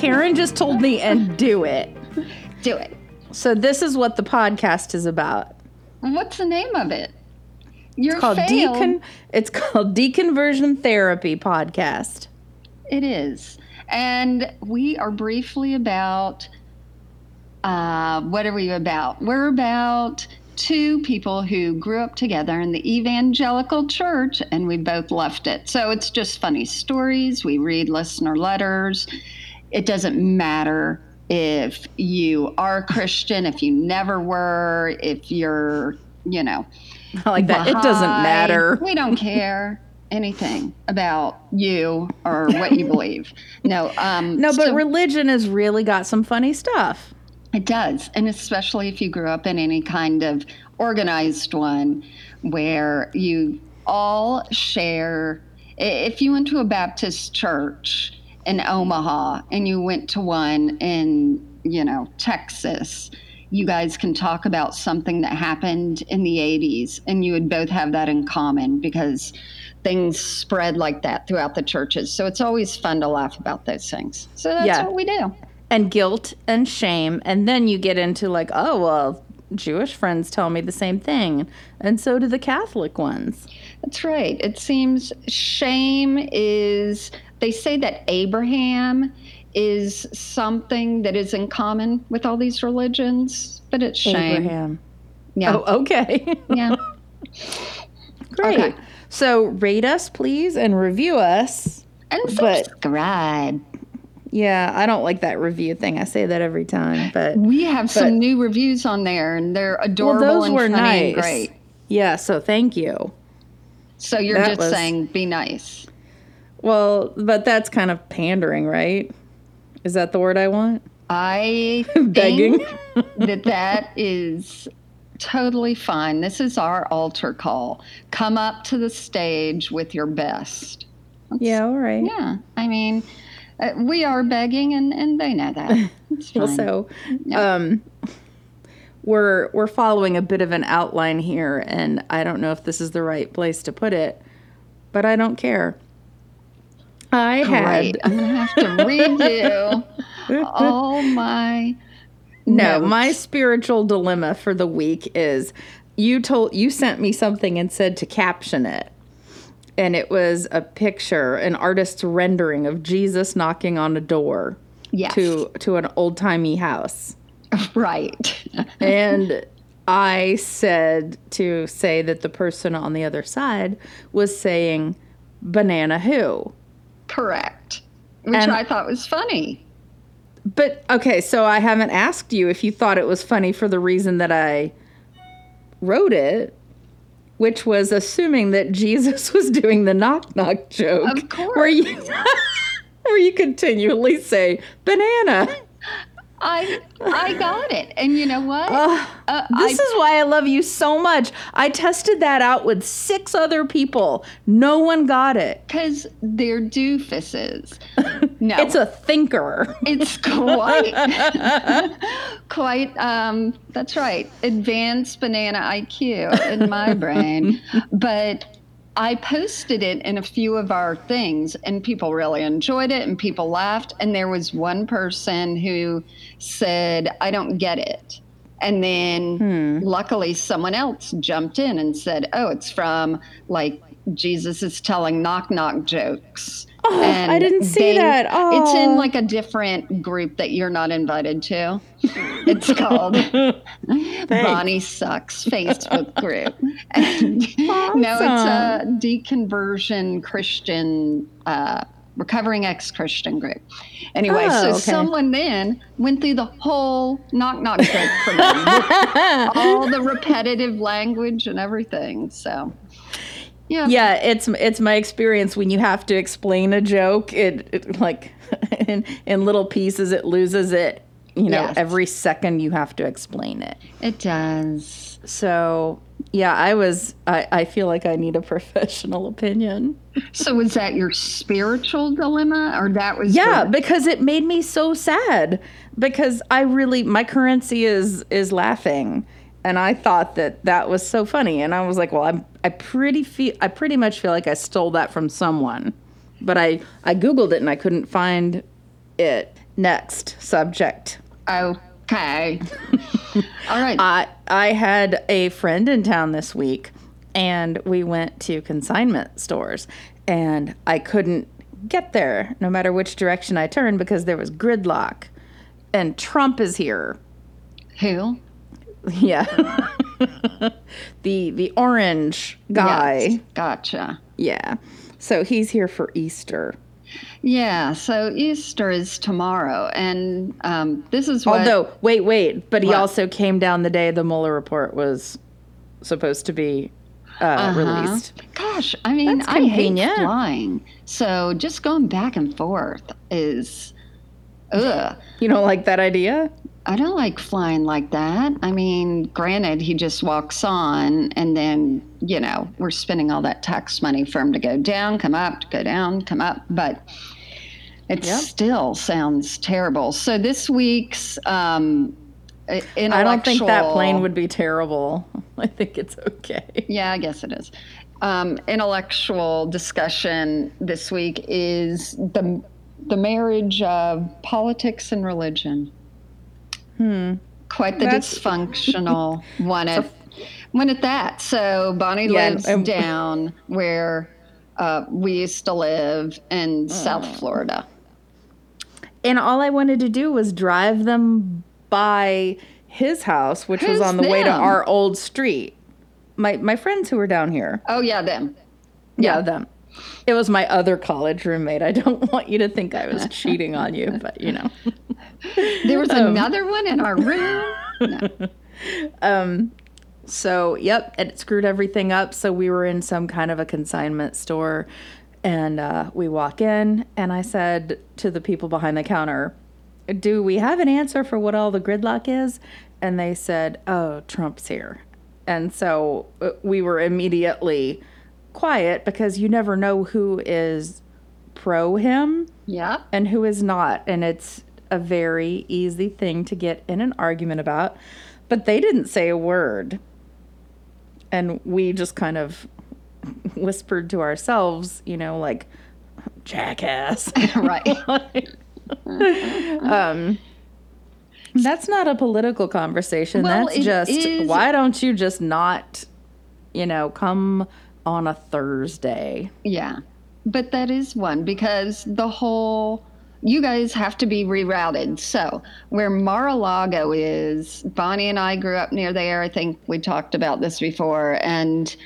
Karen just told me, and do it. Do it. So this is what the podcast is about. What's the name of it? It's called Deconversion Therapy Podcast. It is. And we are briefly about, what are we about? We're about two people who grew up together in the evangelical church, and we both left it. So it's just funny stories. We read listener letters. It doesn't matter if you are Christian, if you never were, if you're, I like that. It doesn't matter. We don't care anything about you or what you believe. But religion has really got some funny stuff. It does. And especially if you grew up in any kind of organized one where you all share. If you went to a Baptist church in Omaha and you went to one in, Texas, you guys can talk about something that happened in the 80s, and you would both have that in common because things spread like that throughout the churches. So it's always fun to laugh about those things. So that's what we do. And guilt and shame. And then you get into Jewish friends tell me the same thing. And so do the Catholic ones. That's right. It seems shame is, they say that Abraham is something that is in common with all these religions, but it's shame. Abraham. Yeah. Oh, okay. Yeah. Great. Okay. So rate us, please, and review us. And subscribe. Yeah, I don't like that review thing. I say that every time. But we have some new reviews on there, and they're adorable and funny and great. Yeah, so thank you. So you're saying be nice. Well, but that's kind of pandering, right? Is that the word I want? I begging that is totally fine. This is our altar call. Come up to the stage with your best. All right. Yeah, I mean, we are begging, and they know that. It's fine. Also, we're following a bit of an outline here, and I don't know if this is the right place to put it, but I don't care. I'm going to have to redo all my notes. No, my spiritual dilemma for the week is you sent me something and said to caption it. And it was a picture, an artist's rendering of Jesus knocking on a door to an old-timey house. Right. And I said to say that the person on the other side was saying, banana who? Correct. Which I thought was funny. But, okay, so I haven't asked you if you thought it was funny for the reason that I wrote it, which was assuming that Jesus was doing the knock-knock joke. Of course. Where you continually say, banana. I got it. And you know what? This is why I love you so much. I tested that out with 6 other people. No one got it. Because they're doofuses. No. It's a thinker. It's quite, that's right, advanced banana IQ in my brain. But I posted it in a few of our things, and people really enjoyed it, and people laughed. And there was one person who said, I don't get it. And then luckily someone else jumped in and said, oh, it's from Jesus is telling knock-knock jokes. Oh, and I didn't see that. Oh. It's in a different group that you're not invited to. It's called Bonnie Sucks Facebook group. And awesome. No, it's a deconversion Christian, recovering ex-Christian group. Anyway, someone then went through the whole knock-knock joke for me. All the repetitive language and everything, so... Yeah, it's my experience when you have to explain a joke, it in little pieces, it loses it, every second you have to explain it. It does. So, yeah, I feel like I need a professional opinion. So was that your spiritual dilemma or that was? Yeah, because it made me so sad because my currency is laughing. And I thought that was so funny. And I was like, well, I pretty much feel like I stole that from someone. But I Googled it and I couldn't find it. Next subject. Okay. All right. I had a friend in town this week, and we went to consignment stores, and I couldn't get there no matter which direction I turned because there was gridlock, and Trump is here. Who? Yeah. The orange guy. Yes, gotcha. Yeah. So he's here for Easter. Yeah, so Easter is tomorrow, and this is what... Although, wait, but he also came down the day the Mueller report was supposed to be released. Gosh, I mean, I hate flying, so just going back and forth is... Ugh. You don't like that idea? I don't like flying like that. I mean, granted, he just walks on, and then, you know, we're spending all that tax money for him to go down, come up, to go down, come up. But it still sounds terrible. So this week's intellectual... I don't think that plane would be terrible. I think it's okay. Yeah, I guess it is. Intellectual discussion this week is the marriage of politics and religion. Quite the dysfunctional one at that. So Bonnie lives down where we used to live in South Florida. And all I wanted to do was drive them by his house, which was on the way to our old street. My friends who were down here. Oh, yeah, them. Yeah, them. It was my other college roommate. I don't want you to think I was cheating on you, but, you know. There was another one in our room. No. It screwed everything up. So we were in some kind of a consignment store, and we walk in, and I said to the people behind the counter, do we have an answer for what all the gridlock is? And they said, oh, Trump's here. And so we were immediately... quiet, because you never know who is pro him and who is not, and it's a very easy thing to get in an argument about. But they didn't say a word, and we just kind of whispered to ourselves, you know, like, jackass. Right. That's not a political conversation. That's just why don't you just not, you know, come on a Thursday. Yeah. But that is one, because the whole, you guys have to be rerouted. So where Mar-a-Lago is, Bonnie and I grew up near there. I think we talked about this before. And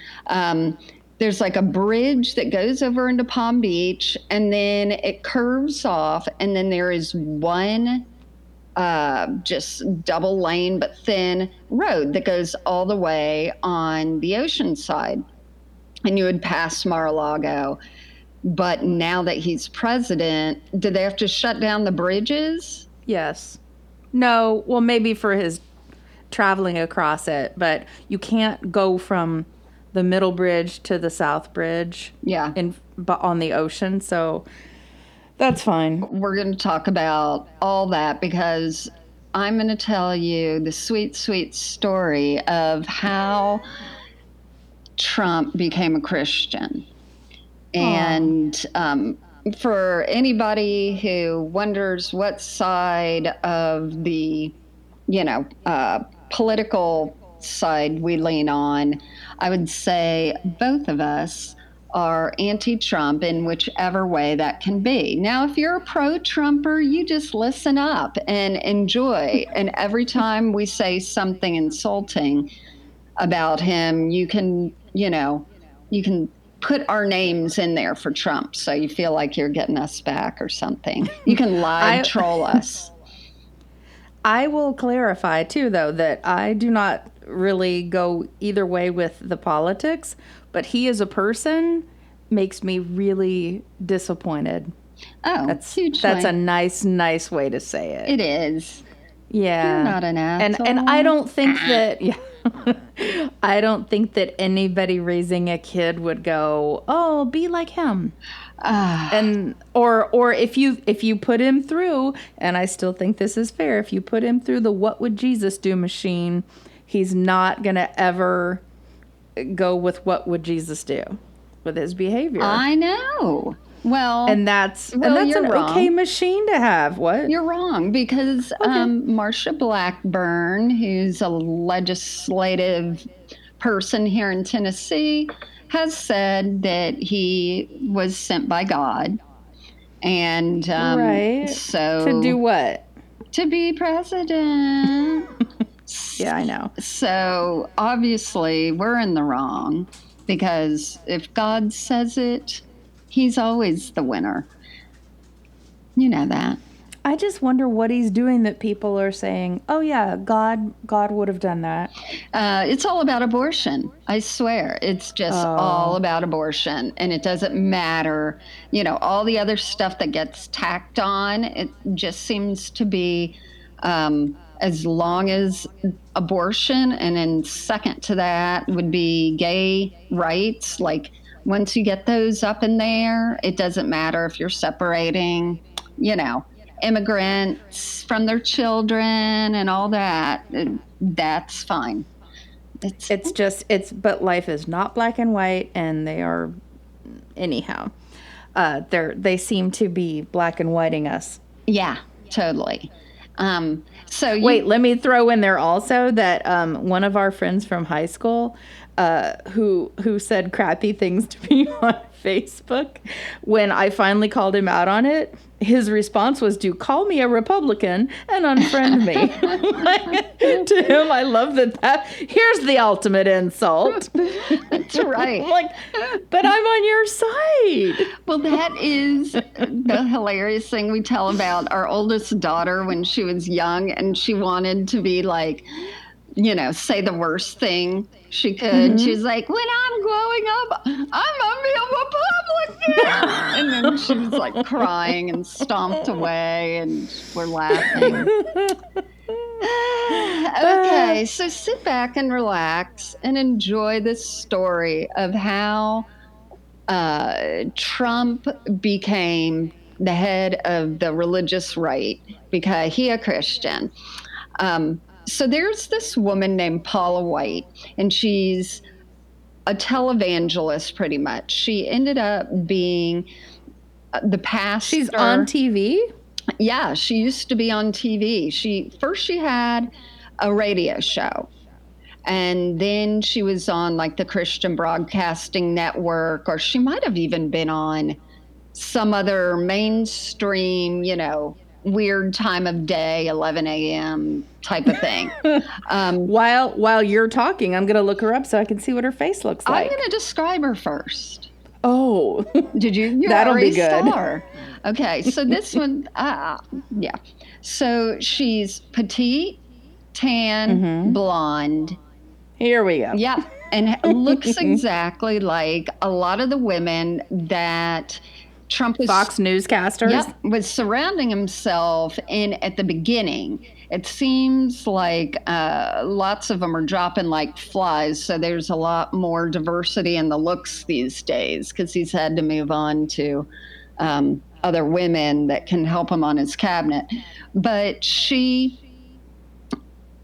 there's like a bridge that goes over into Palm Beach, and then it curves off. And then there is one just double lane, but thin road that goes all the way on the ocean side. And you would pass Mar-a-Lago. But now that he's president, do they have to shut down the bridges? Yes. No, well, maybe for his traveling across it, but you can't go from the middle bridge to the south bridge on the ocean, so that's fine. We're going to talk about all that, because I'm going to tell you the sweet, sweet story of how... Trump became a Christian. And for anybody who wonders what side of the, you know, political side we lean on, I would say both of us are anti-Trump in whichever way that can be. Now, if you're a pro-Trumper, you just listen up and enjoy. And every time we say something insulting about him, you can put our names in there for Trump, so you feel like you're getting us back or something. You can troll us. I will clarify, too, though, that I do not really go either way with the politics, but he as a person makes me really disappointed. Oh, that's a nice way to say it. It is. Yeah. You're not an asshole. And I don't think that... Yeah. I don't think that anybody raising a kid would go, oh, be like him. Or if you put him through, and I still think this is fair, if you put him through the what would Jesus do machine, he's not going to ever go with what would Jesus do with his behavior. I know. Well, and that's an okay machine to have. What? You're wrong, because Marsha Blackburn, who's a legislative person here in Tennessee, has said that he was sent by God. And so to do what? To be president. Yeah, I know. So obviously we're in the wrong, because if God says it, he's always the winner. You know that. I just wonder what he's doing that people are saying, oh, yeah, God would have done that. It's all about abortion. I swear. It's just all about abortion. And it doesn't matter. You know, all the other stuff that gets tacked on, it just seems to be as long as abortion. And then second to that would be gay rights, like, once you get those up in there, it doesn't matter if you're separating, you know, immigrants from their children and all that. That's fine. But life is not black and white, and they are, anyhow. They seem to be black and whiting us. Yeah, totally. Wait, let me throw in there also that one of our friends from high school who said crappy things to me on Facebook, when I finally called him out on it, his response was to call me a Republican and unfriend me. To him, I love that. Here's the ultimate insult. That's right. But I'm on your side. Well, that is the hilarious thing we tell about our oldest daughter when she was young, and she wanted to be like, you know, say the worst thing she could. Mm-hmm. She's like, when I'm growing up, I'm gonna be a Republican. And then she was like crying and stomped away, and we're laughing. Okay, so sit back and relax and enjoy this story of how Trump became the head of the religious right, because he a Christian. So there's this woman named Paula White, and she's a televangelist pretty much. She ended up being the pastor. She's on TV? Yeah, she used to be on TV. She had a radio show, and then she was on like the Christian Broadcasting Network, or she might have even been on some other mainstream, you know, weird time of day, 11 a.m. type of thing. While you're talking, I'm going to look her up so I can see what her face looks like. I'm going to describe her first. Oh. Did you? That'll be good. Star. Okay, so this one, yeah. So she's petite, tan, blonde. Here we go. Yeah, and looks exactly like a lot of the women that Trump was, Fox newscasters, was surrounding himself in at the beginning. It seems like lots of them are dropping like flies, so there's a lot more diversity in the looks these days, because he's had to move on to other women that can help him on his cabinet. But she,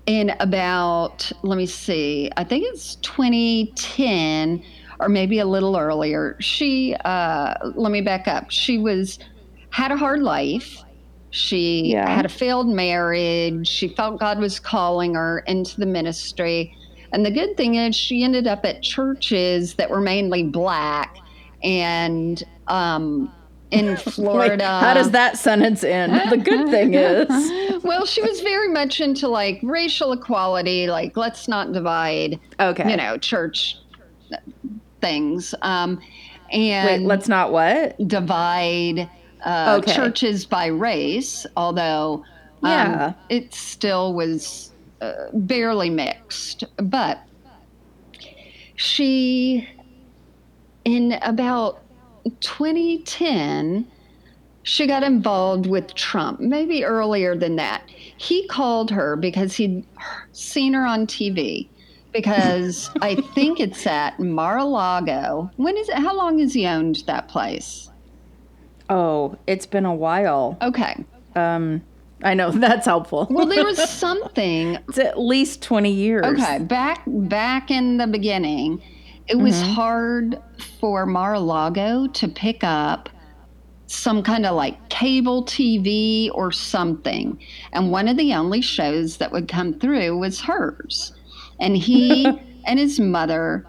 in about, let me see, I think it's 2010, or maybe a little earlier, let me back up. She had a hard life. She had a failed marriage. She felt God was calling her into the ministry. And the good thing is she ended up at churches that were mainly black, and in Florida. Like, how does that sentence end? The good thing is. Well, she was very much into like racial equality, like let's not divide, you know, church things. And wait, let's not what? Divide churches by race, although it still was barely mixed. But she, in about 2010, she got involved with Trump, maybe earlier than that. He called her because he'd seen her on TV. Because I think it's at Mar-a-Lago. When is it? How long has he owned that place? Oh, it's been a while. Okay. I know, that's helpful. Well, there was something. It's at least 20 years. Okay, back in the beginning, it was hard for Mar-a-Lago to pick up some kind of like cable TV or something. And one of the only shows that would come through was hers. And he and his mother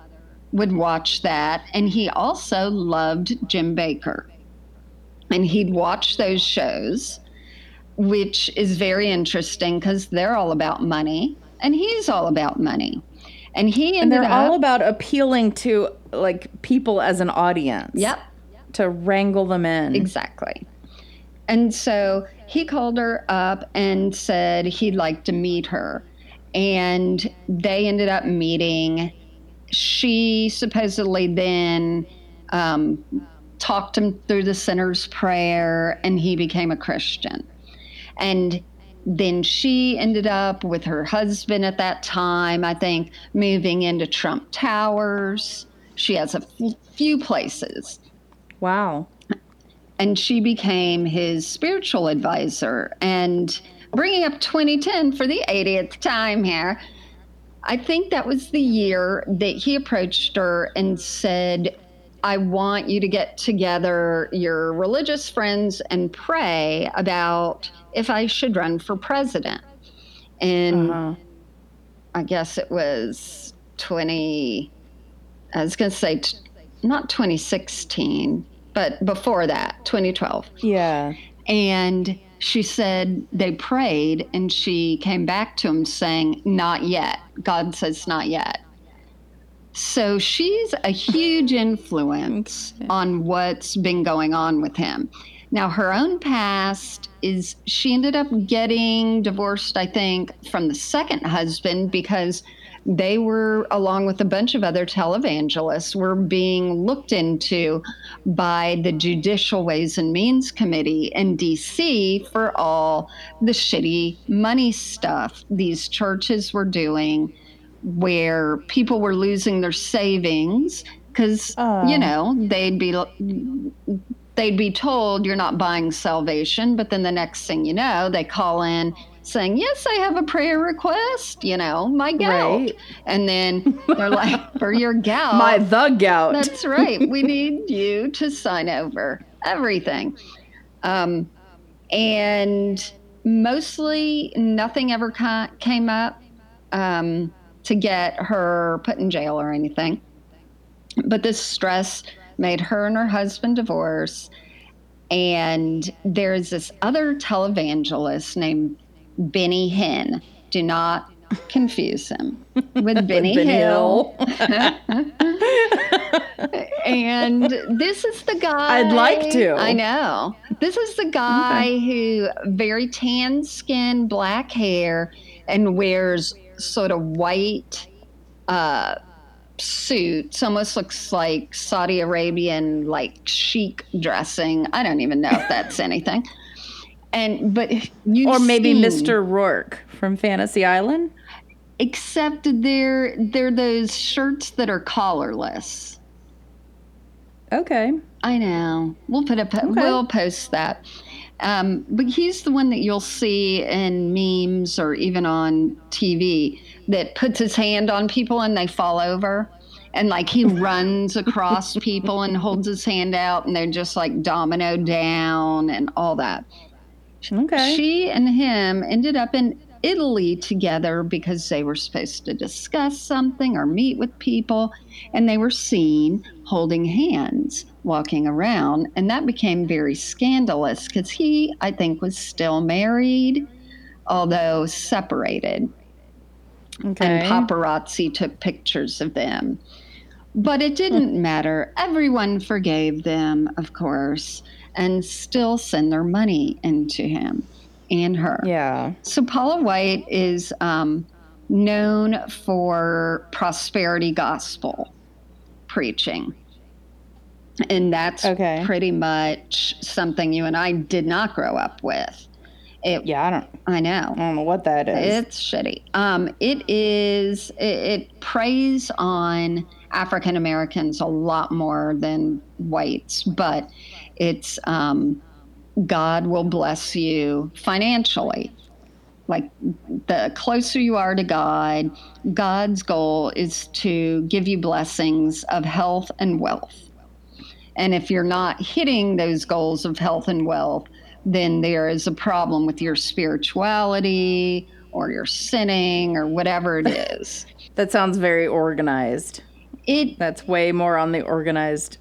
would watch that. And he also loved Jim Bakker. And he'd watch those shows, which is very interesting because they're all about money. And he's all about money. And he ended up... And they're all about appealing to, like, people as an audience. Yep. To wrangle them in. Exactly. And so he called her up and said he'd like to meet her. And they ended up meeting. She supposedly then talked him through the sinner's prayer, and he became a Christian. And then she ended up with her husband at that time, I think, moving into Trump Towers. She has a few places. Wow. And she became his spiritual advisor. And bringing up 2010 for the 80th time here, I think that was the year that he approached her and said, I want you to get together your religious friends and pray about if I should run for president. And I guess it was not 2016, but before that, 2012. Yeah. And she said they prayed, and she came back to him saying, not yet. God says not yet. So she's a huge influence on what's been going on with him. Now, her own past is she ended up getting divorced, I think, from the second husband because they were, along with a bunch of other televangelists, were being looked into by the Judicial Ways and Means Committee in D.C. for all the shitty money stuff these churches were doing where people were losing their savings because, they'd be told you're not buying salvation. But then the next thing you know, they call in saying, yes, I have a prayer request, my gout. Right. And then they're like, for your gout. The gout. That's right. We need you to sign over everything. And mostly nothing ever came up to get her put in jail or anything. But this stress made her and her husband divorce. And there's this other televangelist named Benny Hinn. Do not confuse him with Benny Hill. And this is the guy. I'd like to. I know. This is the guy who very tan skin, black hair, and wears sort of white suits. Almost looks like Saudi Arabian, like chic dressing. I don't even know if that's anything. Or maybe Mr. Rourke from Fantasy Island. Except they're those shirts that are collarless. Okay. I know. We'll put we'll post that. But he's the one that you'll see in memes or even on TV that puts his hand on people and they fall over. And like he runs across people and holds his hand out and they're just like domino down and all that. Okay. She and him ended up in Italy together because they were supposed to discuss something or meet with people, and they were seen holding hands, walking around, and that became very scandalous because he, I think, was still married, although separated. Okay. And paparazzi took pictures of them. But it didn't matter. Everyone forgave them, of course, and still send their money into him and her. Yeah. So Paula White is known for prosperity gospel preaching. And that's pretty much something you and I did not grow up with. I don't know what that is. It's shitty. It preys on African Americans a lot more than whites, but it's God will bless you financially. Like the closer you are to God, God's goal is to give you blessings of health and wealth. And if you're not hitting those goals of health and wealth, then there is a problem with your spirituality or your sinning or whatever it is. That sounds very organized. That's way more on the organized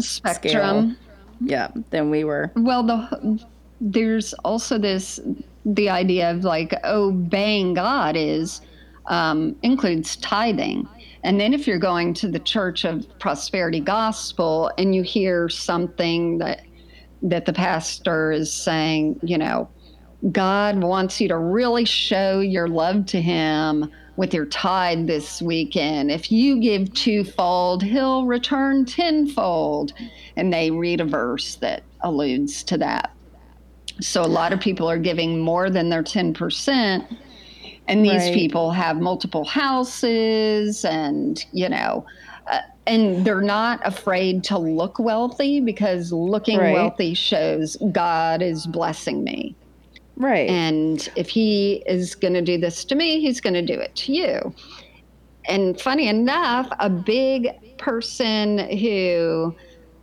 spectrum. Scale. Yeah, than we were. Well, there's also the idea of like obeying God includes tithing. And then if you're going to the Church of Prosperity Gospel and you hear something that the pastor is saying, you know, God wants you to really show your love to him with your tithe this weekend. If you give twofold, he'll return tenfold. And they read a verse that alludes to that. So a lot of people are giving more than their 10%. And these right. people have multiple houses and, you know, and they're not afraid to look wealthy because looking right. wealthy shows God is blessing me. Right. And if he is going to do this to me, he's going to do it to you. And funny enough, a big person who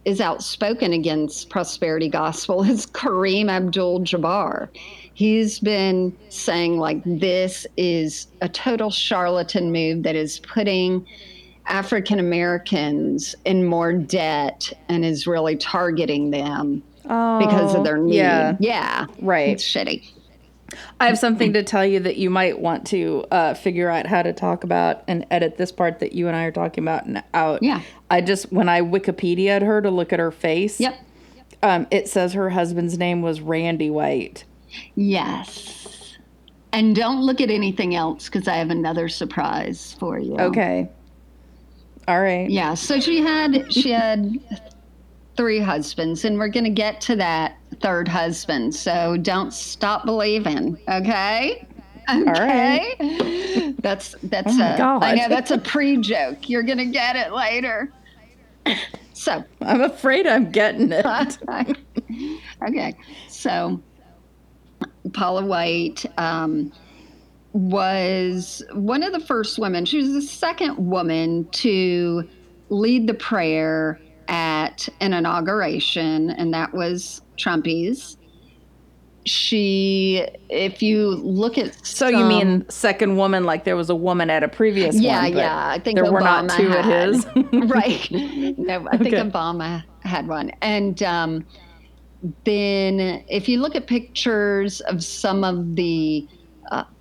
is outspoken against prosperity gospel is Kareem Abdul-Jabbar. He's been saying, like, this is a total charlatan move that is putting African Americans in more debt and is really targeting them. Oh, because of their need. Yeah. Right. It's shitty. I have something to tell you that you might want to figure out how to talk about and edit this part that you and I are talking about and out. Yeah. When I Wikipedia'd her to look at her face, yep. It says her husband's name was Randy White. Yes. And don't look at anything else because I have another surprise for you. Okay. All right. Yeah. So she had three husbands, and we're going to get to that third husband. So don't stop believing, okay? Okay. All right. That's God. I know that's a pre-joke. You're going to get it later. So I'm afraid I'm getting it. Okay. So Paula White was one of the first women. She was the second woman to lead the prayer at an inauguration, and that was Trumpy's. If you look at you mean second woman, like there was a woman at a previous one. Yeah, I think there Obama were not two had, at his. Right. No, I think Obama had one. And then if you look at pictures of some of the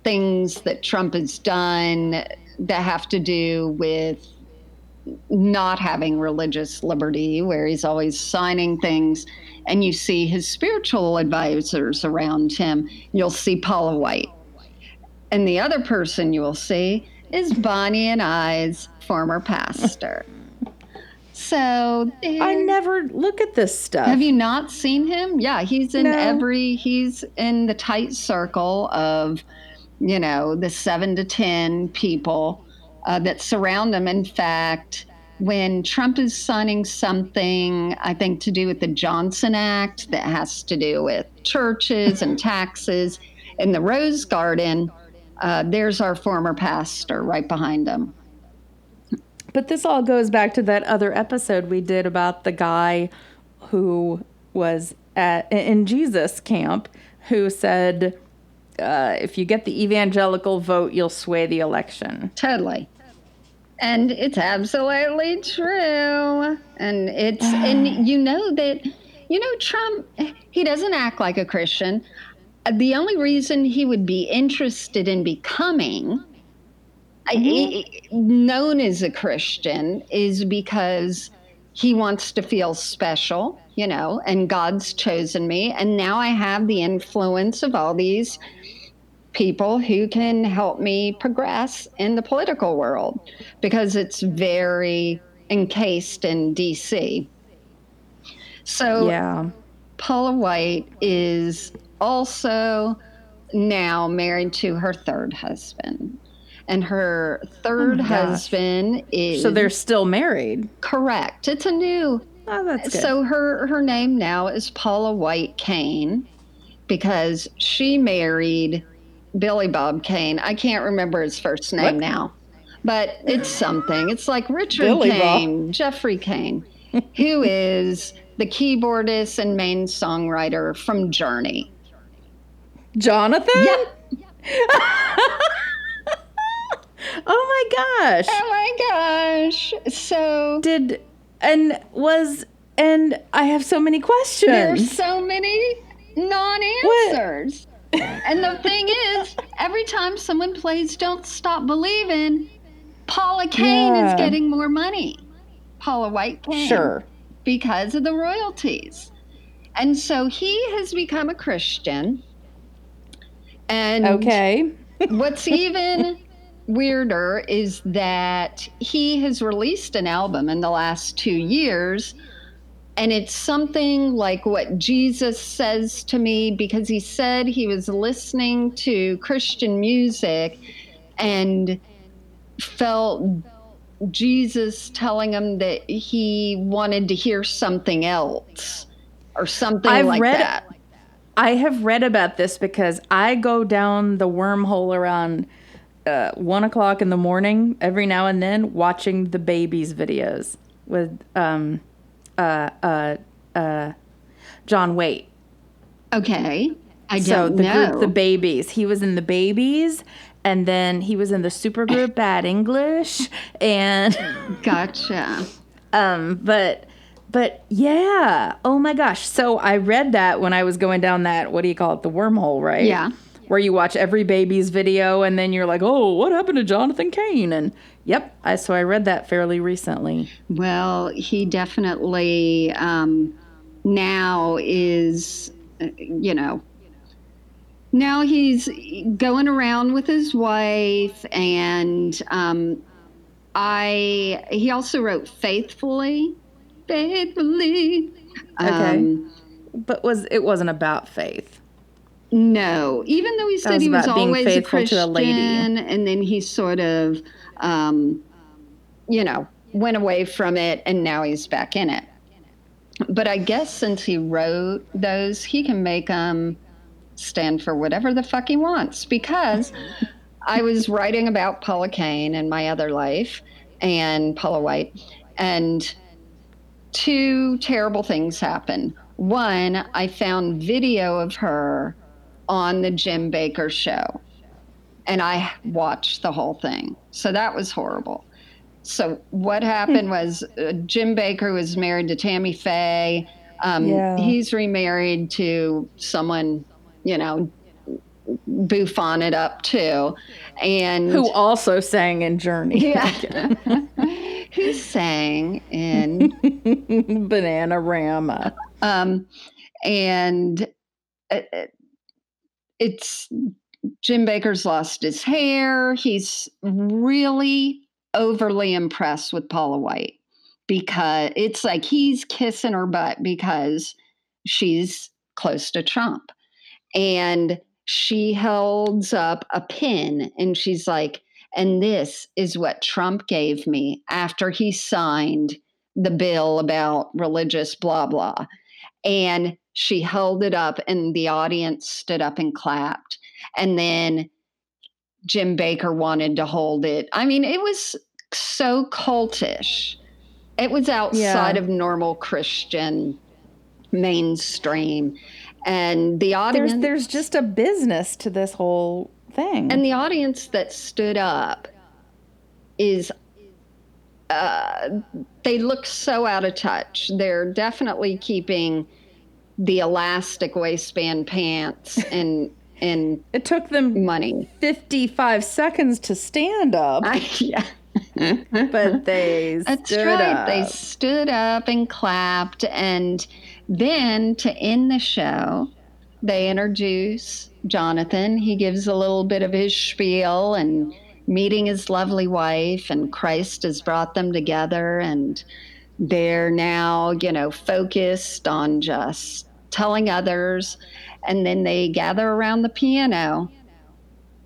things that Trump has done that have to do with not having religious liberty, where he's always signing things, and you see his spiritual advisors around him, you'll see Paula White. And the other person you will see is Bonnie and I's former pastor. So I never look at this stuff. Have you not seen him? Yeah, he's in the tight circle of, you know, the 7 to 10 people that surround them. In fact, when Trump is signing something, I think to do with the Johnson Act that has to do with churches and taxes, in the Rose Garden, there's our former pastor right behind him. But this all goes back to that other episode we did about the guy who was in Jesus camp who said, if you get the evangelical vote, you'll sway the election. Totally. And it's absolutely true. And it's, and Trump, he doesn't act like a Christian. The only reason he would be interested in becoming known as a Christian is because he wants to feel special, you know, and God's chosen me. And now I have the influence of all these people who can help me progress in the political world, because it's very encased in D.C. So yeah. Paula White is also now married to her third husband. And her third husband is... So they're still married. Correct. It's a new... Oh, that's good. So her name now is Paula White Cain, because she married Billy Bob Cain. I can't remember his first name now, but it's something. It's like Richard Billy Cain, Bob. Jeffrey Cain. who is the keyboardist and main songwriter from Journey. Jonathan? Yeah. Oh my gosh. Oh my gosh. So I have so many questions. There's so many non-answers. What? And the thing is, every time someone plays Don't Stop Believin', Paula Kane is getting more money. Paula White Kane. Sure. Because of the royalties. And so he has become a Christian. And okay. What's even weirder is that he has released an album in the last 2 years, and it's something like What Jesus Says to Me, because he said he was listening to Christian music and felt Jesus telling him that he wanted to hear something else or something like that. I have read about this because I go down the wormhole around 1 o'clock in the morning every now and then, watching the babies' videos with John Waite. Okay, I don't know. Group, the babies. He was in the babies, and then he was in the supergroup Bad English, and gotcha. But yeah, oh my gosh. So I read that when I was going down that, what do you call it, the wormhole, right? Yeah. Where you watch every baby's video and then you're like, oh, what happened to Jonathan Cain? And yep, I read that fairly recently. Well, he definitely now is, now he's going around with his wife, and he also wrote Faithfully. Faithfully. Okay. But it wasn't about faith. No. Even though he said he was always a Christian, and then he sort of, went away from it, and now he's back in it. But I guess since he wrote those, he can make them stand for whatever the fuck he wants. Because I was writing about Paula Kane and my other life and Paula White, and two terrible things happened. One, I found video of her on the Jim Bakker show, and I watched the whole thing. So that was horrible. So what happened was Jim Bakker was married to Tammy Faye. He's remarried to someone, Buffon it up too. And who also sang in Journey. Yeah. Who sang in Banana Rama. And it's Jim Bakker's lost his hair. He's really overly impressed with Paula White, because it's like he's kissing her butt because she's close to Trump. And she holds up a pin and she's like, and this is what Trump gave me after he signed the bill about religious blah, blah. And she held it up, and the audience stood up and clapped. And then Jim Bakker wanted to hold it. I mean, it was so cultish. It was outside of normal Christian mainstream. And the audience... There's just a business to this whole thing. And the audience that stood up is, they look so out of touch. They're definitely keeping the elastic waistband pants and it took them money. 55 seconds to stand up. But they stood up. That's right. They stood up and clapped. And then to end the show, they introduce Jonathan. He gives a little bit of his spiel and meeting his lovely wife, and Christ has brought them together, and they're now, focused on just telling others. And then they gather around the piano,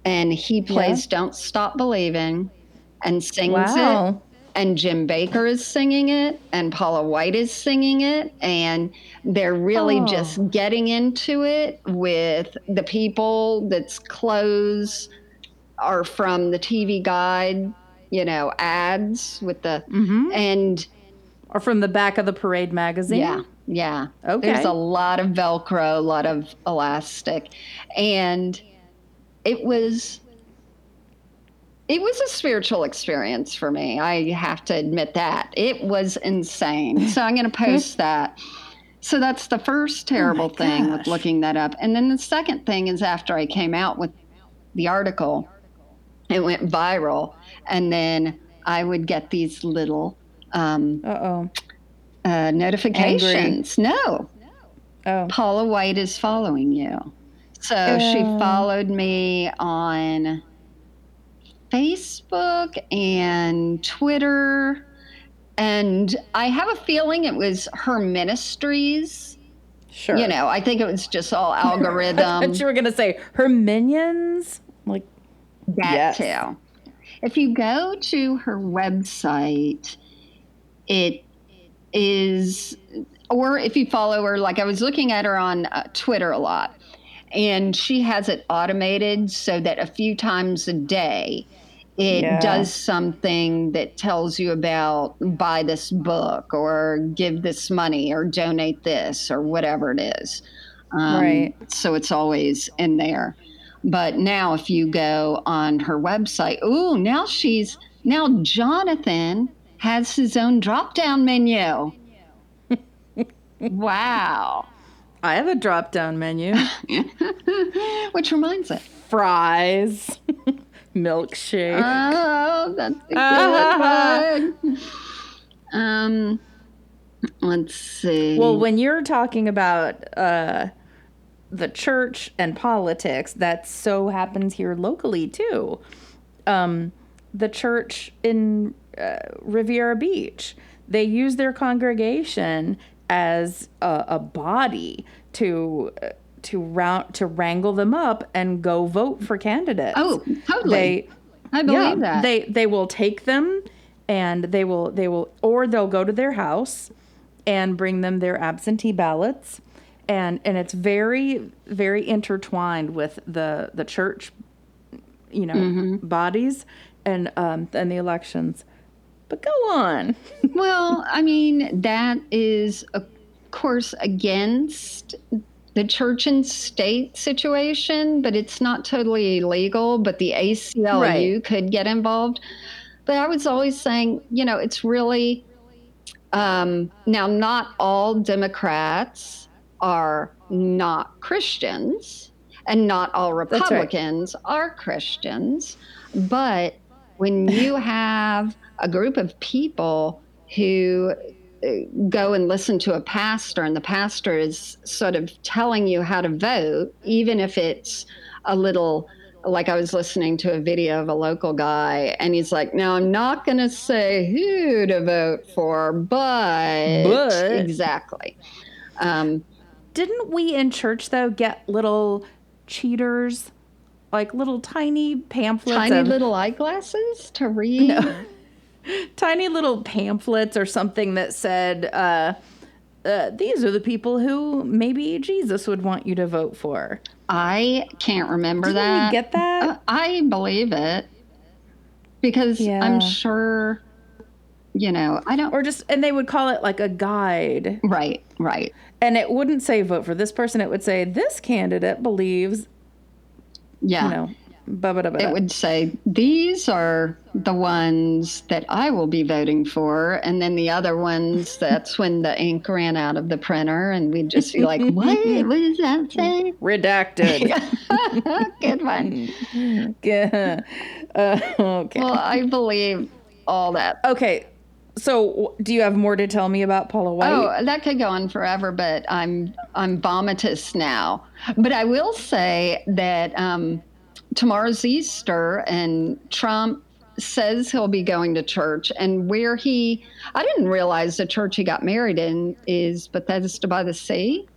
and he plays Don't Stop Believing and sings it. And Jim Bakker is singing it, and Paula White is singing it, and they're really just getting into it with the people that's clothes are from the TV guide, ads with the, and Or from the back of the Parade magazine? Yeah. Yeah. Okay. There's a lot of Velcro, a lot of elastic. And it was a spiritual experience for me. I have to admit that. It was insane. So I'm going to post that. So that's the first terrible thing with looking that up. And then the second thing is after I came out with the article, it went viral. And then I would get these little notifications. Angry. No. Oh. Paula White is following you. So she followed me on Facebook and Twitter. And I have a feeling it was her ministries. Sure. You know, I think it was just all algorithm. I thought you were going to say her minions. Like that too. If you go to her website, it is, or if you follow her, like I was looking at her on Twitter a lot, and she has it automated so that a few times a day it does something that tells you about buy this book or give this money or donate this or whatever it is. Right. So it's always in there. But now if you go on her website, now Jonathan has his own drop-down menu. Wow. I have a drop-down menu. Which reminds it. Fries. Milkshake. Oh, that's a good one. Let's see. Well, when you're talking about the church and politics, that so happens here locally, too. The church in Riviera Beach, they use their congregation as a body to wrangle them up and go vote for candidates. Oh, totally. I believe that. They will take them and they will or they'll go to their house and bring them their absentee ballots, and it's very, very intertwined with the church, you know, bodies and the elections. But go on. Well, I mean, that is, of course, against the church and state situation, but it's not totally illegal. But the ACLU could get involved. But I was always saying, you know, it's really now not all Democrats are not Christians and not all Republicans are Christians. But when you have a group of people who go and listen to a pastor, and the pastor is sort of telling you how to vote, even if it's a little, like I was listening to a video of a local guy, and he's like, "Now I'm not going to say who to vote for, but. Exactly." Didn't we in church though get little cheaters, like little tiny pamphlets, little eyeglasses to read? No. Tiny little pamphlets or something that said, these are the people who maybe Jesus would want you to vote for. I can't remember that. Did you get that? I believe it. Because I'm sure, you know, I don't. Or just, and they would call it like a guide. Right, right. And it wouldn't say vote for this person. It would say this candidate believes, you know. It would say, these are the ones that I will be voting for. And then the other ones, that's when the ink ran out of the printer. And we'd just be like, what does that say? Redacted. Good one. Good. Okay. Well, I believe all that. Okay. So do you have more to tell me about Paula White? Oh, that could go on forever, but I'm vomitous now. But I will say that tomorrow's Easter, and Trump says he'll be going to church. And where I didn't realize the church he got married in is Bethesda by the Sea.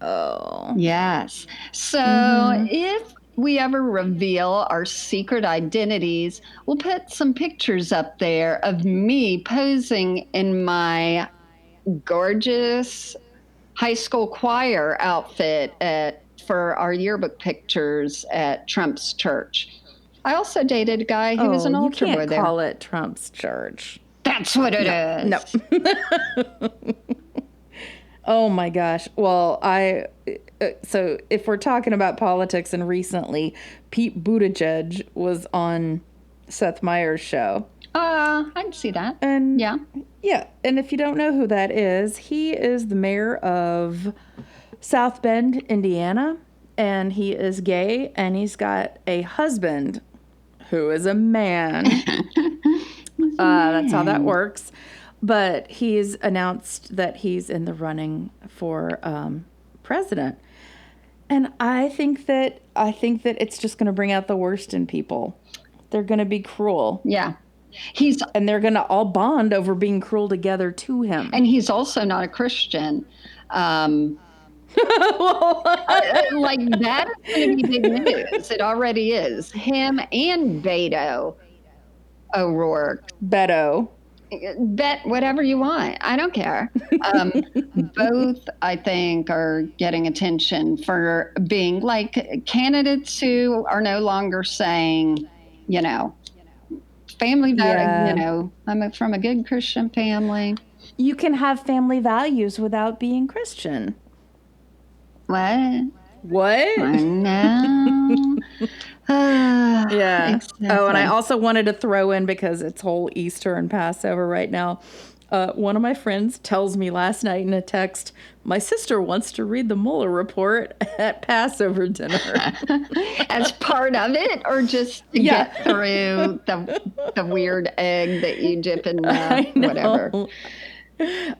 Oh. Yes. So if we ever reveal our secret identities, we'll put some pictures up there of me posing in my gorgeous high school choir outfit for our yearbook pictures at Trump's church. I also dated a guy who was an altar boy there. You can't call it Trump's church. That's what it is. No. Oh, my gosh. Well, so if we're talking about politics and recently, Pete Buttigieg was on Seth Meyers' show. I can see that. And yeah. Yeah. And if you don't know who that is, he is the mayor of South Bend, Indiana, and he is gay, and he's got a husband who is a man. That's how that works. But he's announced that he's in the running for president, and I think that it's just going to bring out the worst in people. They're going to be cruel. Yeah, and they're going to all bond over being cruel together to him. And he's also not a Christian. Like that is going to be big news. It already is. Him and Beto O'Rourke. Beto. Bet whatever you want. I don't care. Both, I think, are getting attention for being like candidates who are no longer saying, family value, I'm from a good Christian family. You can have family values without being Christian. What? I know. Yeah. Exactly. Oh, and I also wanted to throw in, because it's whole Easter and Passover right now. One of my friends tells me last night in a text, my sister wants to read the Mueller report at Passover dinner. As part of it, or just to get through the weird egg that you dip in the whatever.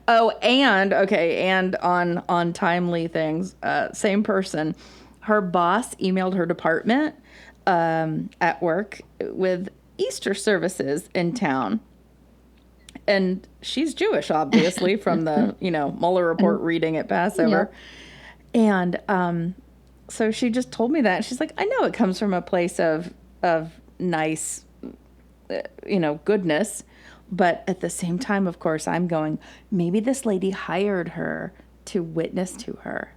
Oh, and on timely things, same person, her boss emailed her department at work with Easter services in town. And she's Jewish, obviously, from the, Mueller report reading at Passover. Yeah. And so she just told me that. She's like, I know it comes from a place of nice, goodness. But at the same time, of course, I'm going, maybe this lady hired her to witness to her.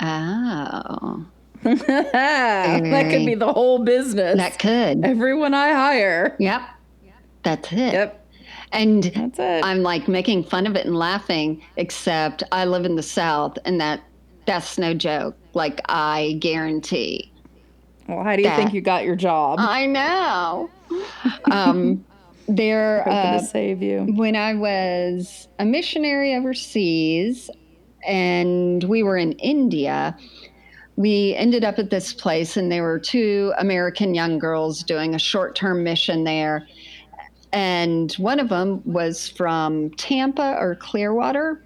Oh. That could be the whole business. That could. Everyone I hire. Yep. That's it. Yep. And that's it. I'm like making fun of it and laughing, except I live in the South, and that's no joke. Like, I guarantee. Well, how do you think you got your job? I know. There, save you. When I was a missionary overseas and we were in India, we ended up at this place, and there were two American young girls doing a short-term mission there. And one of them was from Tampa or Clearwater.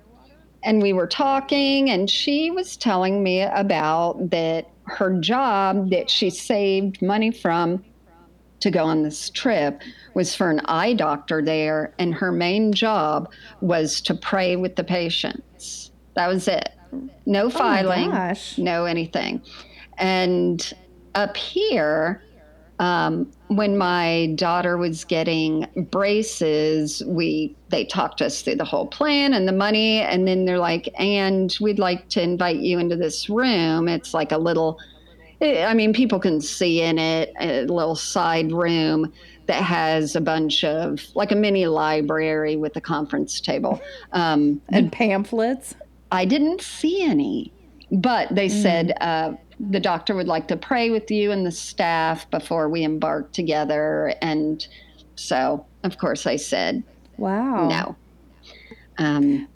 And we were talking, and she was telling me about that her job that she saved money from to go on this trip was for an eye doctor there, and her main job was to pray with the patients. That was it. No filing, no anything. And up here, when my daughter was getting braces, they talked us through the whole plan and the money, and then they're like, and we'd like to invite you into this room. It's like a little, people can see in it, a little side room that has a bunch of, like a mini library with a conference table. And pamphlets? I didn't see any, but they said the doctor would like to pray with you and the staff before we embark together. And so, of course, I said, wow, no.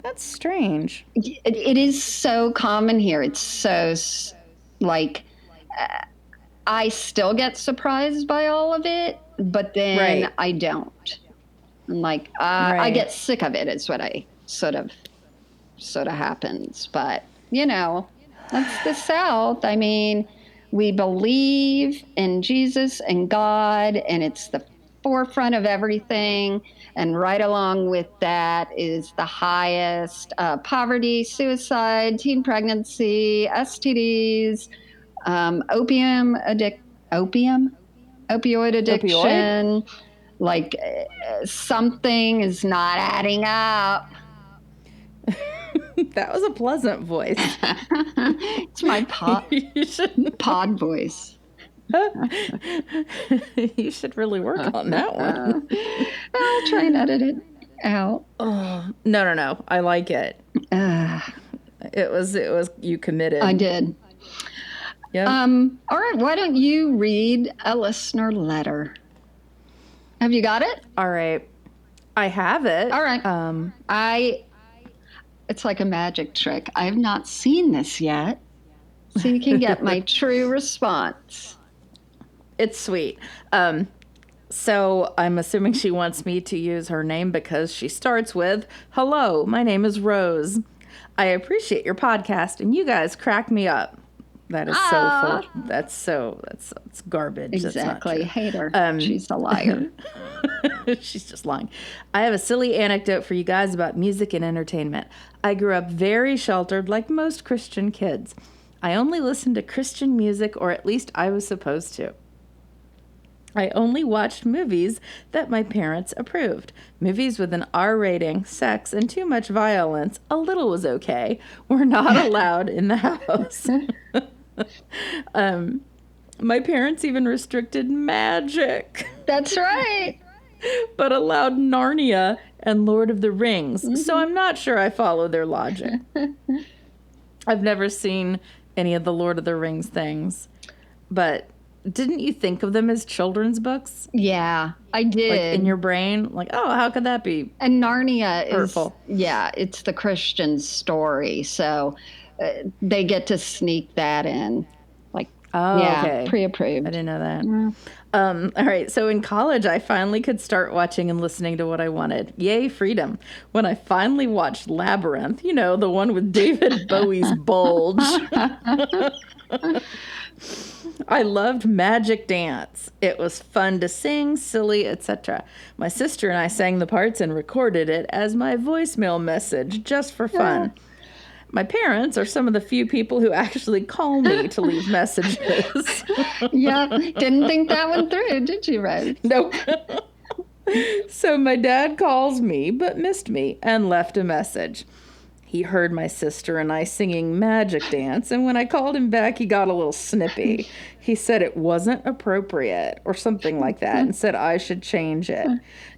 That's strange. It is so common here. It's so, I still get surprised by all of it, but then I don't. I'm like, I get sick of it, is what I sort of happens. But, that's the South. I mean, we believe in Jesus and God, and it's the forefront of everything. And right along with that is the highest poverty, suicide, teen pregnancy, STDs, opioid addiction, like something is not adding up. That was a pleasant voice. It's my pod voice. You should really work on that one. I'll try and edit it out. Oh, no. I like it. It was, you committed. I did. Yeah. All right. Why don't you read a listener letter? Have you got it? All right. I have it. All right. It's like a magic trick. I have not seen this yet. So you can get my true response. It's sweet. So I'm assuming she wants me to use her name because she starts with, "Hello, my name is Rose. I appreciate your podcast and you guys crack me up." That is so full. That's garbage. Exactly. Hate her. She's a liar. She's just lying. "I have a silly anecdote for you guys about music and entertainment. I grew up very sheltered like most Christian kids. I only listened to Christian music, or at least I was supposed to. I only watched movies that my parents approved. Movies with an R rating, sex, and too much violence, a little was okay, were not allowed in the house. My parents even restricted magic." That's right. "But allowed Narnia and Lord of the Rings. Mm-hmm. So I'm not sure I follow their logic. I've never seen any of the Lord of the Rings things, but didn't you think of them as children's books?" Yeah, I did. Like in your brain, like, oh, how could that be? And Narnia hurtful? Is, yeah, it's the Christian story, so they get to sneak that in, like, oh, yeah, okay. Pre-approved. I didn't know that. Yeah. All right, so in college, I finally could start watching and listening to what I wanted. Yay, freedom. When I finally watched Labyrinth, you know, the one with David Bowie's bulge. I loved Magic Dance. It was fun to sing, silly, etc. My sister and I sang the parts and recorded it as my voicemail message just for fun. Yeah. My parents are some of the few people who actually call me to leave messages. Yeah, didn't think that one through, did you, Rose? Nope. So my dad calls me, but missed me, and left a message. He heard my sister and I singing Magic Dance, and when I called him back, he got a little snippy. He said it wasn't appropriate or something like that and said I should change it.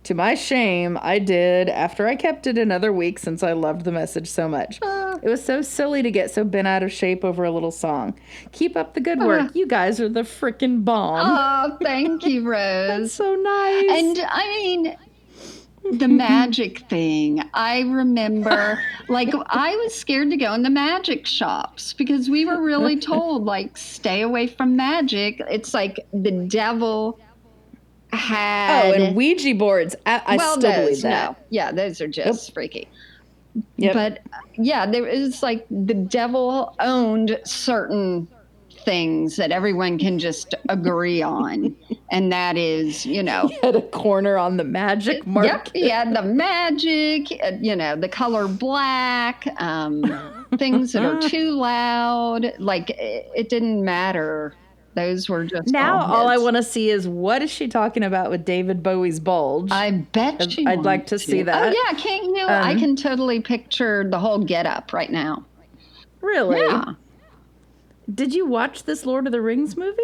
To my shame, I did after I kept it another week since I loved the message so much. It was so silly to get so bent out of shape over a little song. Keep up the good work. You guys are the frickin' bomb. Oh, thank you, Rose. That's so nice. And I mean... the magic thing. I remember, like, I was scared to go in the magic shops because we were really told, like, stay away from magic. It's like the devil had... Oh, and Ouija boards. I still believe that. No. Yeah, those are just freaky. Yep. But, yeah, there is, like, the devil owned certain things that everyone can just agree on, and that is, you know, he had a corner on the magic market. Yep, he had the magic, you know, the color black, things that are too loud, like it didn't matter. Those were just now all I want to see is what is she talking about with David Bowie's bulge. I bet she I'd like to see that. Oh yeah, can't you? I can totally picture the whole get up right now. Really? Yeah. Did you watch this Lord of the Rings movie?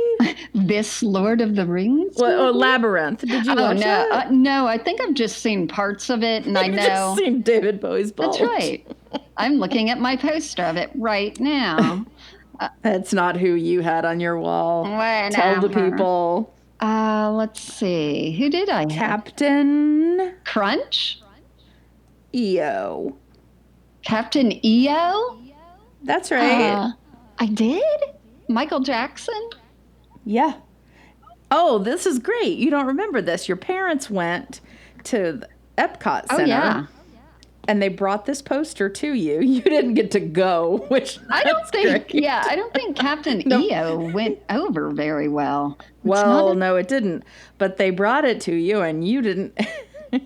This Lord of the Rings movie? Or Labyrinth. Did you watch that? No, I think I've just seen parts of it, and I know. I've just seen David Bowie's bulge. That's right. I'm looking at my poster of it right now. That's not who you had on your wall. Tell the people. Let's see. Who did I have? Captain... Crunch? EO. Captain EO? That's right. I did? Michael Jackson? Yeah. Oh, this is great. You don't remember this. Your parents went to the Epcot Center. Oh, yeah. And they brought this poster to you. You didn't get to go, which I don't think, great. Yeah, I don't think Captain EO went over very well. No, it didn't. But they brought it to you, and you didn't...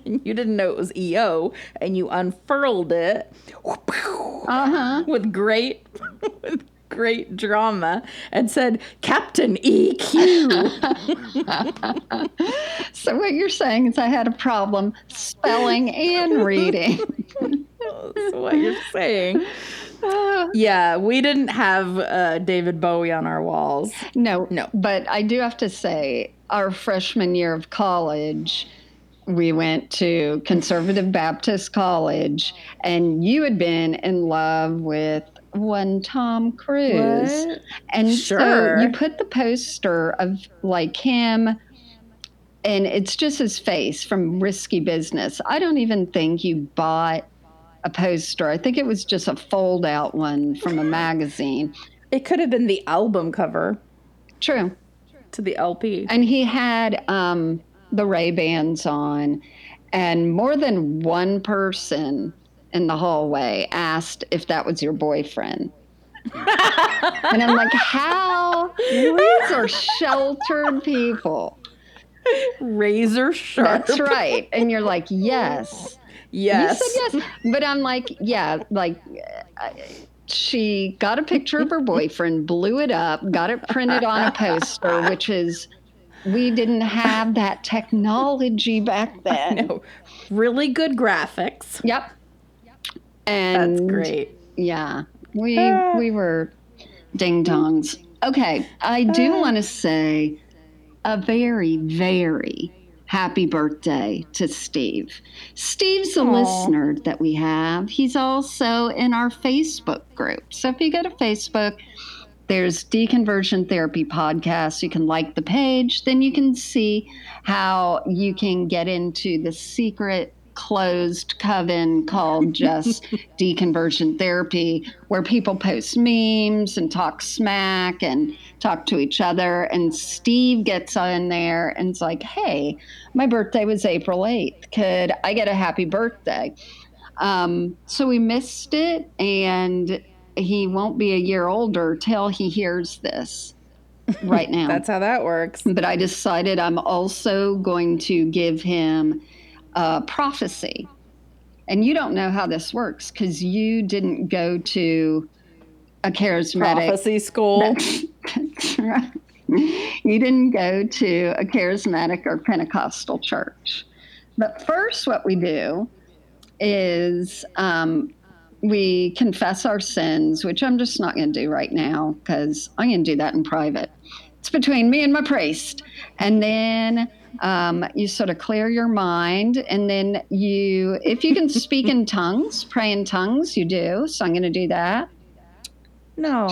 You didn't know it was EO, and you unfurled it with great drama and said, Captain EQ. So what you're saying is I had a problem spelling and reading. what you're saying. Yeah, we didn't have David Bowie on our walls. No. But I do have to say, our freshman year of college, we went to Conservative Baptist College, and you had been in love with one Tom Cruise. What? And sure. So you put the poster of, like, him, and it's just his face from Risky Business. I don't even think you bought a poster. I think it was just a fold-out one from a magazine. It could have been the album cover. True. To the LP. And he had the Ray-Bans on, and more than one person in the hallway asked if that was your boyfriend. And I'm like, how? These are sheltered people. Razor sharp. That's right. And you're like, yes. You said yes. But I'm like, yeah, like she got a picture of her boyfriend, blew it up, got it printed on a poster, which is, we didn't have that technology back then. No, really good graphics. Yep. And that's great. Yeah, we were ding-dongs. Okay, I do want to say a very, very happy birthday to Steve. Steve's a listener that we have. He's also in our Facebook group. So if you go to Facebook, there's Deconversion Therapy Podcast. You can like the page. Then you can see how you can get into the secret closed coven called just Deconversion Therapy, where people post memes and talk smack and talk to each other. And Steve gets on there and it's like, hey, my birthday was April 8th. Could I get a happy birthday? So we missed it, and he won't be a year older till he hears this right now. That's how that works. But I decided I'm also going to give him prophecy. And you don't know how this works because you didn't go to a charismatic prophecy school. You didn't go to a charismatic or Pentecostal church. But first, what we do is we confess our sins, which I'm just not going to do right now because I'm going to do that in private. It's between me and my priest. And then you sort of clear your mind, and then you, if you can speak in tongues, pray in tongues, you do. So I'm going to do that. No.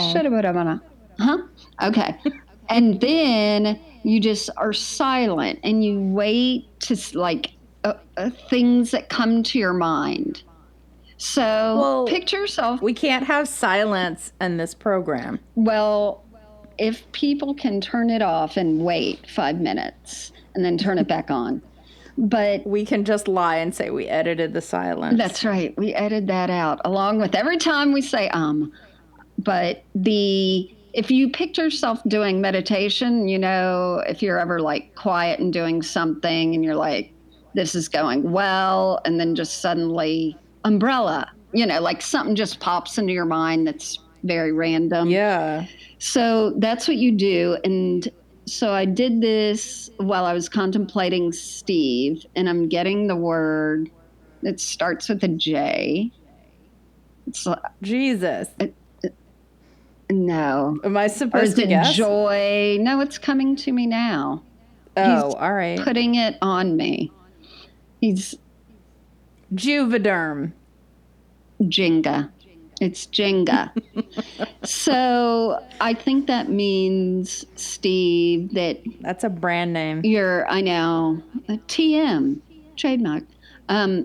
Huh? Okay. And then you just are silent and you wait to, like, things that come to your mind. So picture yourself. We can't have silence in this program. Well, if people can turn it off and wait 5 minutes and then turn it back on. But we can just lie and say we edited the silence. That's right. We edited that out along with every time we say But if you picture yourself doing meditation, you know, if you're ever like quiet and doing something and you're like, this is going well, and then just suddenly umbrella, you know, like something just pops into your mind that's very random. Yeah. So that's what you do. And so I did this while I was contemplating Steve, and I'm getting the word that starts with a J. It's like, Jesus. No. Am I supposed to guess? Or is it joy? No, it's coming to me now. Oh, all right. Putting it on me. He's Juvederm. Jenga. It's Jenga. So I think that means, Steve, that's a brand name. I know, a TM, trademark. That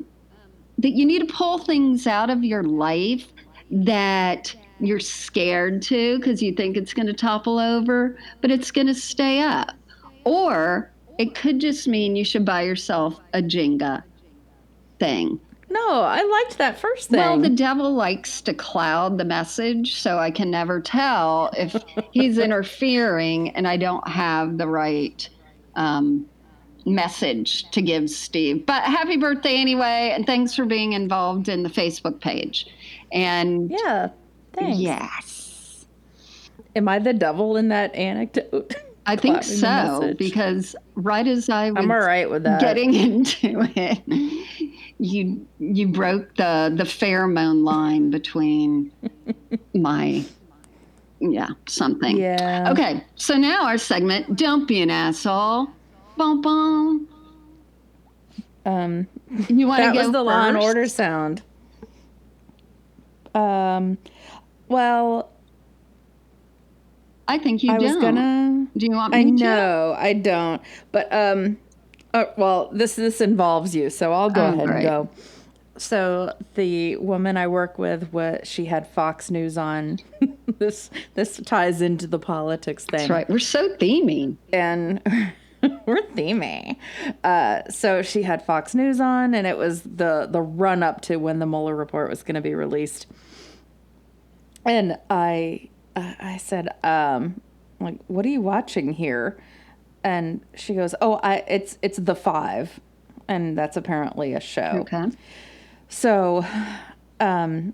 you need to pull things out of your life that you're scared to because you think it's going to topple over, but it's going to stay up. Or it could just mean you should buy yourself a Jenga thing. No, I liked that first thing. Well, the devil likes to cloud the message, so I can never tell if he's interfering and I don't have the right message to give Steve. But happy birthday anyway, and thanks for being involved in the Facebook page. And yeah, thanks. Yes. Am I the devil in that anecdote? I think so, message. Because right as I was getting into it, you broke the pheromone line between Yeah. Okay, so now our segment, Don't Be an Asshole. Boom, boom. You want to go first? That was the Law and Order sound. Well, I think you Do you want me to? No, I don't. But, well, this involves you, so I'll go ahead and go. So the woman I work with, she had Fox News on. This ties into the politics thing. That's right. We're so theming. And we're theming. So she had Fox News on, and it was the run-up to when the Mueller report was going to be released. And I said, like, what are you watching here? And she goes, it's The Five. And that's apparently a show. Okay. So, I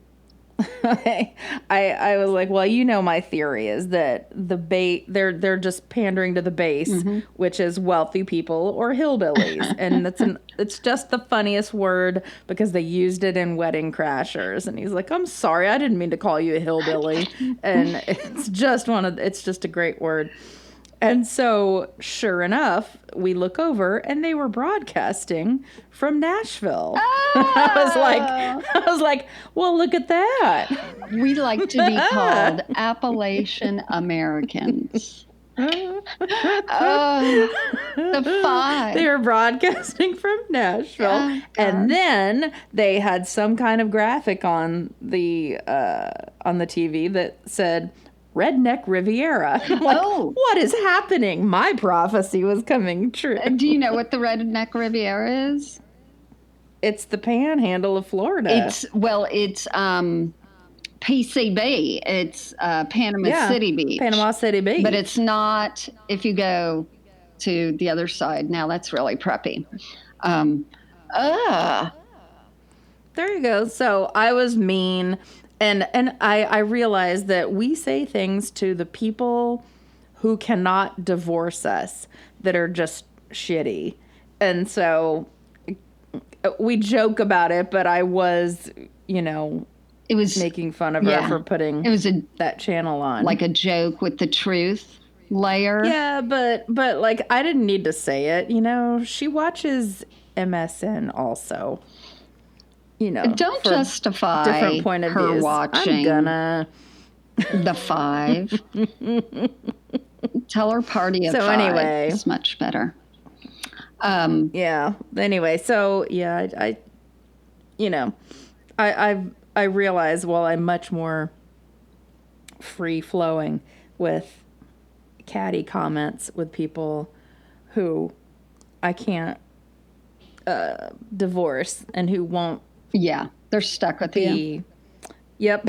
was like, well, you know, my theory is that they're just pandering to the base, mm-hmm. which is wealthy people or hillbillies, and it's just the funniest word because they used it in Wedding Crashers. And he's like, I'm sorry, I didn't mean to call you a hillbilly, and it's just a great word. And so, sure enough, we look over, and they were broadcasting from Nashville. Oh! I was like, well, look at that. We like to be called Appalachian Americans. The Five. They were broadcasting from Nashville, and then they had some kind of graphic on the TV that said, Redneck Riviera. Like, what is happening? My prophecy was coming true. Do you know what the Redneck Riviera is? It's the panhandle of Florida. It's PCB. It's Panama City Beach. Panama City Beach. But it's not, if you go to the other side, now that's really preppy. There you go. So I was mean. And I realized that we say things to the people who cannot divorce us that are just shitty. And so we joke about it, but I was, it was making fun of her for putting that channel on. Like a joke with the truth layer. Yeah, but like I didn't need to say it. She watches MSN also. Don't justify her views. Watching I'm gonna The Five. Tell her party of five. Anyway, it's much better. Anyway, so I realize I'm much more free flowing with catty comments with people who I can't divorce and who won't. Yeah, they're stuck with you. Yep.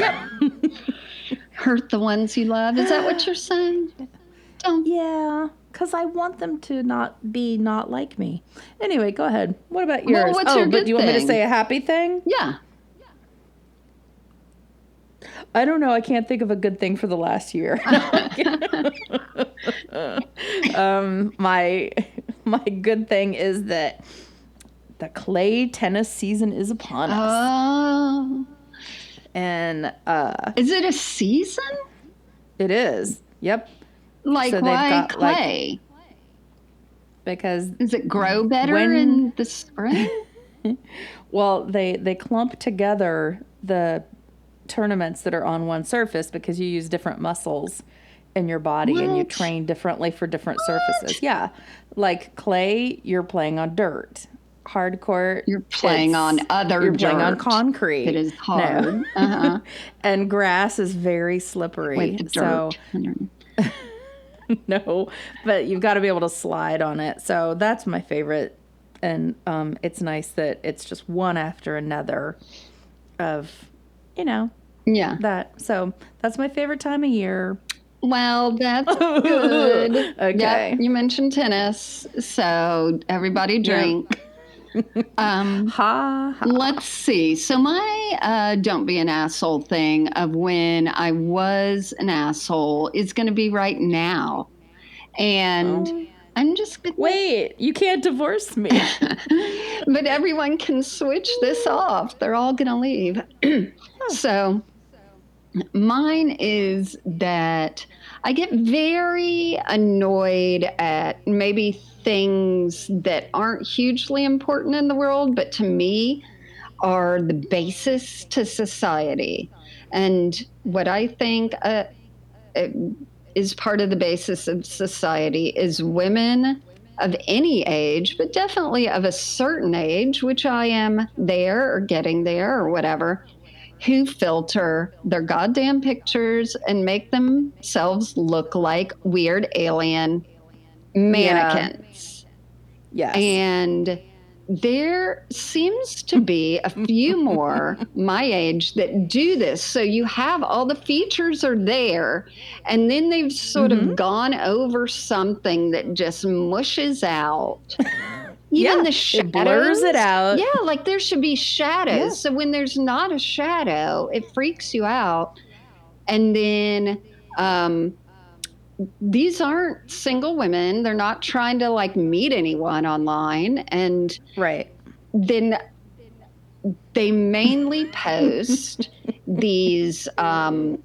Hurt the ones you love. Is that what you're saying? Yeah, because I want them to not like me. Anyway, go ahead. What about yours? Do you want me to say a happy thing? Yeah. I don't know. I can't think of a good thing for the last year. My good thing is that the clay tennis season is upon us. Oh. And is it a season? It is. Yep. Like so why clay? Like, because does it grow better in the spring? Well, they clump together the tournaments that are on one surface because you use different muscles in your body and you train differently for different surfaces. Yeah. Like clay, you're playing on dirt. Hard court. You're playing on other dirt. You're playing on concrete. It is hard. No. Uh-huh. And grass is very slippery. With the dirt. So, no, but you've got to be able to slide on it. So that's my favorite. And it's nice that it's just one after another of, that. So that's my favorite time of year. Well, that's good. Okay. Yep, you mentioned tennis. So everybody drink. Yeah. Let's see. So my don't be an asshole thing of when I was an asshole is going to be right now. And I'm just... Wait, you can't divorce me. But everyone can switch this off. They're all going to leave. So mine is that I get very annoyed at maybe things that aren't hugely important in the world, but to me are the basis to society. And what I think... is part of the basis of society is women of any age, but definitely of a certain age, which I am there or getting there or whatever, who filter their goddamn pictures and make themselves look like weird alien mannequins. Yeah. Yes. And there seems to be a few more my age that do this. So you have all the features are there, and then they've sort of gone over something that just mushes out. Even the shadows. It blurs it out. Yeah, like there should be shadows. Yeah. So when there's not a shadow, it freaks you out. And then... these aren't single women. They're not trying to like meet anyone online. And then they mainly post these, I'm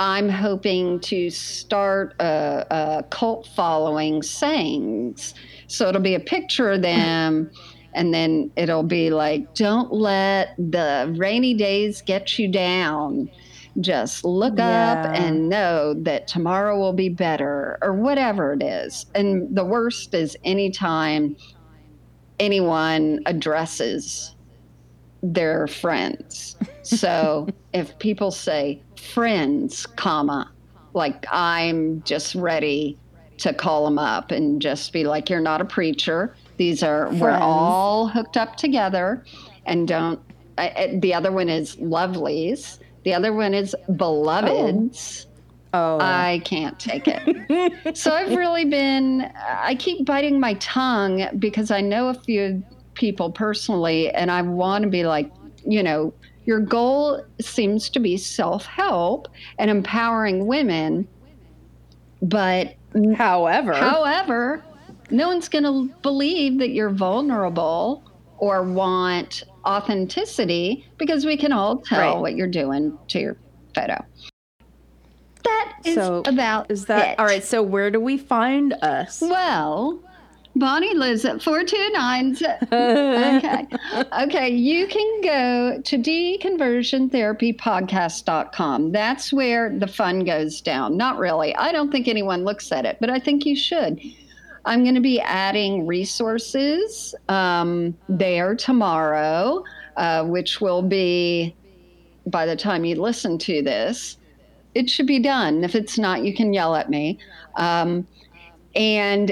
hoping to start a cult following sayings. So it'll be a picture of them. And then it'll be like, don't let the rainy days get you down. Just look up and know that tomorrow will be better or whatever it is. And the worst is anytime anyone addresses their friends. So if people say friends, comma, like I'm just ready to call them up and just be like, you're not a preacher. These are, we're all hooked up together. And don't, the other one is lovelies. The other one is beloveds. Oh. I can't take it. So I've really been, I keep biting my tongue because I know a few people personally, and I want to be like, you know, your goal seems to be self-help and empowering women. But however, no one's going to believe that you're vulnerable or want authenticity, because we can all tell what you're doing to your photo. That is it. All right, so where do we find us? Well, Bonnie lives at 429. Okay, you can go to deconversiontherapypodcast.com. That's where the fun goes down. Not really. I don't think anyone looks at it, but I think you should. I'm going to be adding resources there tomorrow, which will be, by the time you listen to this, it should be done. If it's not, you can yell at me. And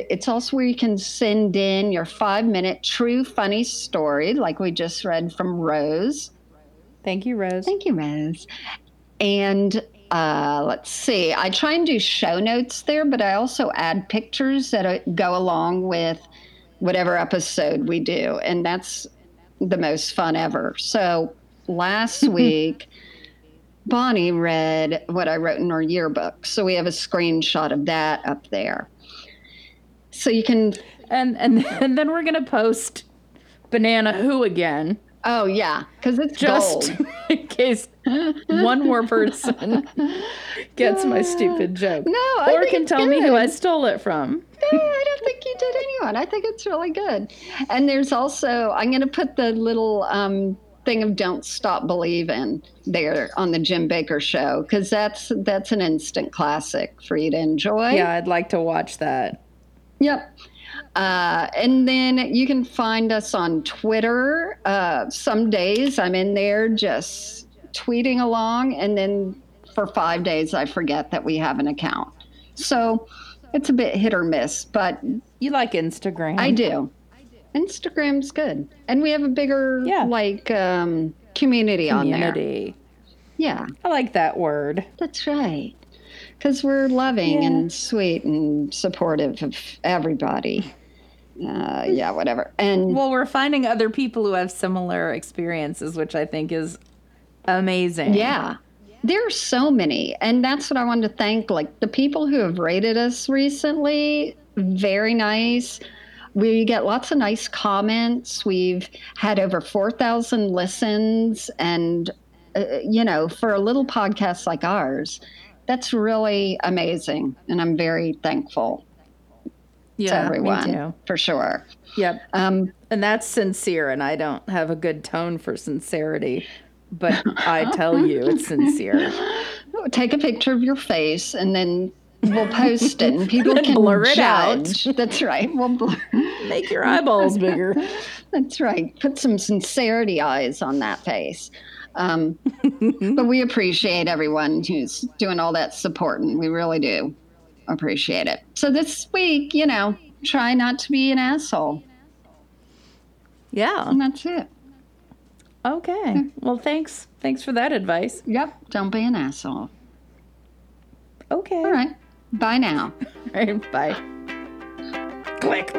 it's also where you can send in your 5-minute true funny story, like we just read from Rose. Thank you, Rose. Thank you, Rose. And... let's see. I try and do show notes there, but I also add pictures that go along with whatever episode we do. And that's the most fun ever. So last week, Bonnie read what I wrote in our yearbook. So we have a screenshot of that up there. So you can... And then we're going to post Banana Who again. Oh, yeah, because it's just gold. In case one more person gets my stupid joke. Or can tell me who I stole it from. No, I don't think you did anyone. I think it's really good. And there's also, I'm going to put the little thing of Don't Stop Believin' there on the Jim Bakker show, because that's an instant classic for you to enjoy. Yeah, I'd like to watch that. Yep. And then you can find us on Twitter. Some days I'm in there just tweeting along, and then for 5 days I forget that we have an account. So it's a bit hit or miss, but... You like Instagram. I do. Instagram's good. And we have a bigger, like, community on there. Community. Yeah. I like that word. That's right. Because we're loving and sweet and supportive of everybody. Yeah, whatever. And well, we're finding other people who have similar experiences, which I think is amazing. Yeah. There are so many. And that's what I wanted to thank, like, the people who have rated us recently. Very nice. We get lots of nice comments. We've had over 4,000 listens. And, you know, for a little podcast like ours, that's really amazing. And I'm very thankful to everyone, me too. For sure. Yep. And that's sincere. And I don't have a good tone for sincerity, but I tell you, it's sincere. Take a picture of your face and then we'll post it and people can blur it judge. Out. That's right. We'll blur. Make your eyeballs bigger. That's right. Put some sincerity eyes on that face. But we appreciate everyone who's doing all that support, and we really do appreciate it. So this week, you know, try not to be an asshole. Yeah. And that's it. Okay. Well, thanks. Thanks for that advice. Yep. Don't be an asshole. Okay. All right. Bye now. All right. Bye. Click.